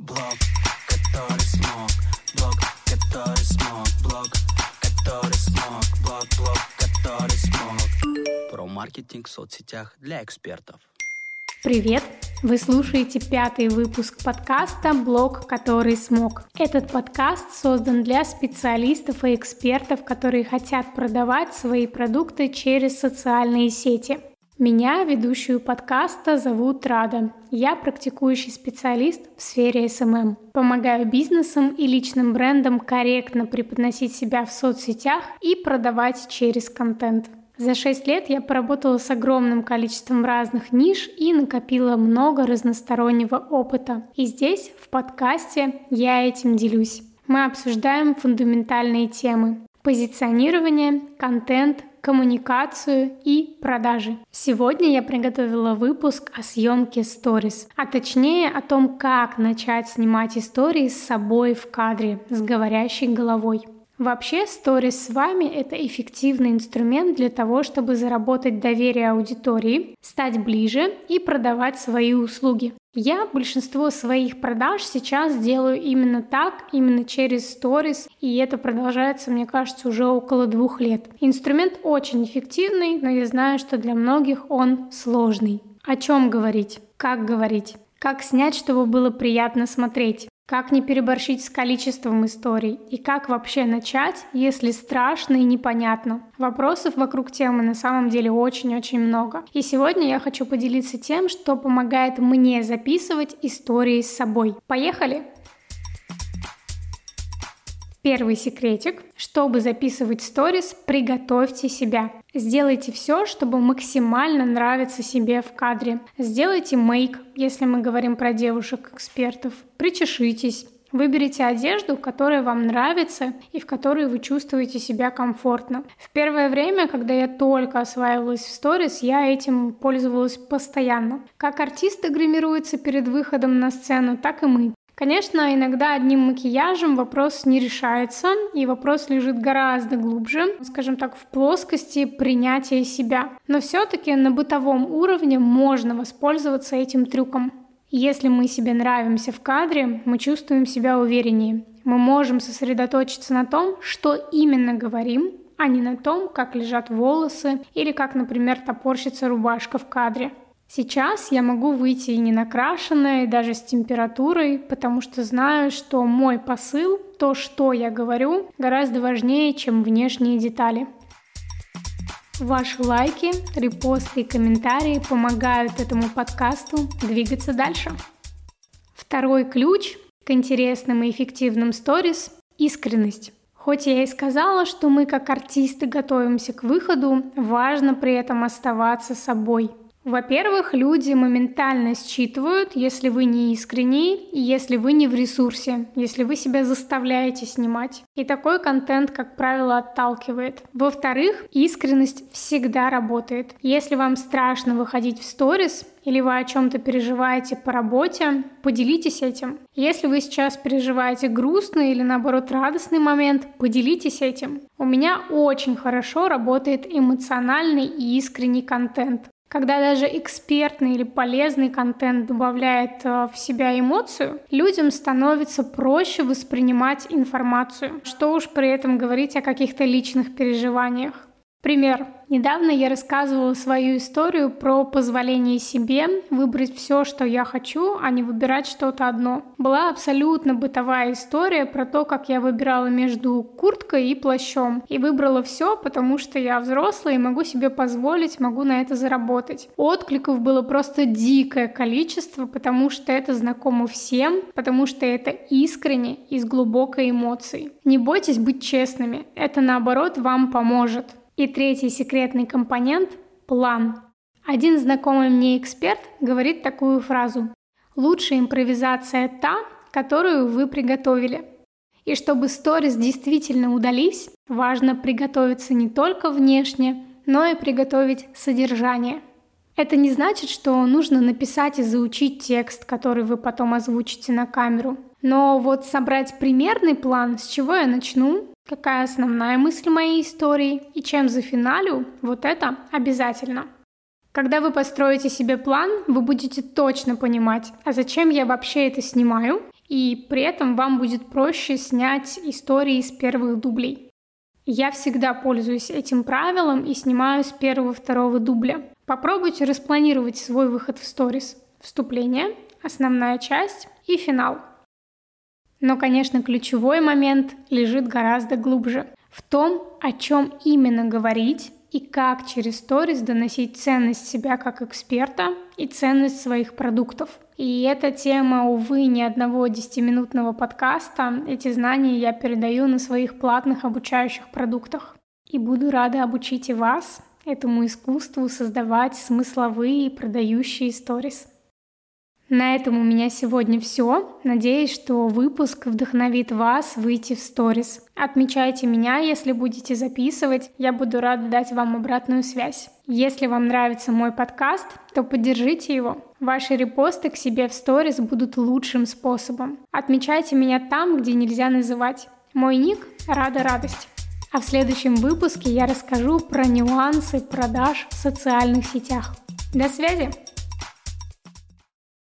Блог, который смог. Про маркетинг в соцсетях для экспертов. Привет! Вы слушаете 5-й выпуск подкаста «Блог, который смог». Этот подкаст создан для специалистов и экспертов, которые хотят продавать свои продукты через социальные сети. Меня, ведущую подкаста, зовут Рада. Я практикующий специалист в сфере СММ. Помогаю бизнесам и личным брендам корректно преподносить себя в соцсетях и продавать через контент. За 6 лет я поработала с огромным количеством разных ниш и накопила много разностороннего опыта. И здесь, в подкасте, я этим делюсь. Мы обсуждаем фундаментальные темы: позиционирование, контент, коммуникацию и продажи. Сегодня я приготовила выпуск о съемке Stories, а точнее о том, как начать снимать истории с собой в кадре, с говорящей головой. Вообще, Stories с вами – это эффективный инструмент для того, чтобы заработать доверие аудитории, стать ближе и продавать свои услуги. Я большинство своих продаж сейчас делаю именно так, именно через Stories, и это продолжается, мне кажется, уже около 2 лет. Инструмент очень эффективный, но я знаю, что для многих он сложный. О чем говорить? Как говорить? Как снять, чтобы было приятно смотреть? Как не переборщить с количеством историй? И как вообще начать, если страшно и непонятно? Вопросов вокруг темы на самом деле очень-очень много. И сегодня я хочу поделиться тем, что помогает мне записывать истории с собой. Поехали! Первый секретик. Чтобы записывать сторис, приготовьте себя. Сделайте все, чтобы максимально нравиться себе в кадре. Сделайте мейк, если мы говорим про девушек-экспертов. Причешитесь. Выберите одежду, которая вам нравится и в которой вы чувствуете себя комфортно. В первое время, когда я только осваивалась в сторис, я этим пользовалась постоянно. Как артисты гримируются перед выходом на сцену, так и мы. Конечно, иногда одним макияжем вопрос не решается, и вопрос лежит гораздо глубже, скажем так, в плоскости принятия себя. Но все-таки на бытовом уровне можно воспользоваться этим трюком. Если мы себе нравимся в кадре, мы чувствуем себя увереннее. Мы можем сосредоточиться на том, что именно говорим, а не на том, как лежат волосы или как, например, топорщится рубашка в кадре. Сейчас я могу выйти и не накрашенная, и даже с температурой, потому что знаю, что мой посыл, то, что я говорю, гораздо важнее, чем внешние детали. Ваши лайки, репосты и комментарии помогают этому подкасту двигаться дальше. Второй ключ к интересным и эффективным сторис – искренность. Хоть я и сказала, что мы как артисты готовимся к выходу, важно при этом оставаться собой. Во-первых, люди моментально считывают, если вы не искренни и если вы не в ресурсе, если вы себя заставляете снимать. И такой контент, как правило, отталкивает. Во-вторых, искренность всегда работает. Если вам страшно выходить в сторис, или вы о чем-то переживаете по работе, поделитесь этим. Если вы сейчас переживаете грустный или, наоборот, радостный момент, поделитесь этим. У меня очень хорошо работает эмоциональный и искренний контент. Когда даже экспертный или полезный контент добавляет в себя эмоцию, людям становится проще воспринимать информацию, что уж при этом говорить о каких-то личных переживаниях. Пример. Недавно я рассказывала свою историю про позволение себе выбрать все, что я хочу, а не выбирать что-то одно. Была абсолютно бытовая история про то, как я выбирала между курткой и плащом. И выбрала все, потому что я взрослая и могу себе позволить, могу на это заработать. Откликов было просто дикое количество, потому что это знакомо всем, потому что это искренне и с глубокой эмоцией. Не бойтесь быть честными, это наоборот вам поможет. И третий секретный компонент – план. Один знакомый мне эксперт говорит такую фразу: «Лучшая импровизация та, которую вы приготовили». И чтобы сторис действительно удались, важно приготовиться не только внешне, но и приготовить содержание. Это не значит, что нужно написать и заучить текст, который вы потом озвучите на камеру. Но вот собрать примерный план, с чего я начну, какая основная мысль моей истории и чем зафиналю, вот это обязательно. Когда вы построите себе план, вы будете точно понимать, а зачем я вообще это снимаю и при этом вам будет проще снять истории с первых дублей. Я всегда пользуюсь этим правилом и снимаю с первого-второго дубля. Попробуйте распланировать свой выход в сторис. Вступление, основная часть и финал. Но, конечно, ключевой момент лежит гораздо глубже. В том, о чем именно говорить и как через сторис доносить ценность себя как эксперта и ценность своих продуктов. И эта тема, увы, ни одного 10-минутного подкаста. Эти знания я передаю на своих платных обучающих продуктах. И буду рада обучить и вас этому искусству создавать смысловые и продающие сторис. На этом у меня сегодня все. Надеюсь, что выпуск вдохновит вас выйти в сторис. Отмечайте меня, если будете записывать. Я буду рада дать вам обратную связь. Если вам нравится мой подкаст, то поддержите его. Ваши репосты к себе в сторис будут лучшим способом. Отмечайте меня там, где нельзя называть. Мой ник – Рада Радость. А в следующем выпуске я расскажу про нюансы продаж в социальных сетях. До связи!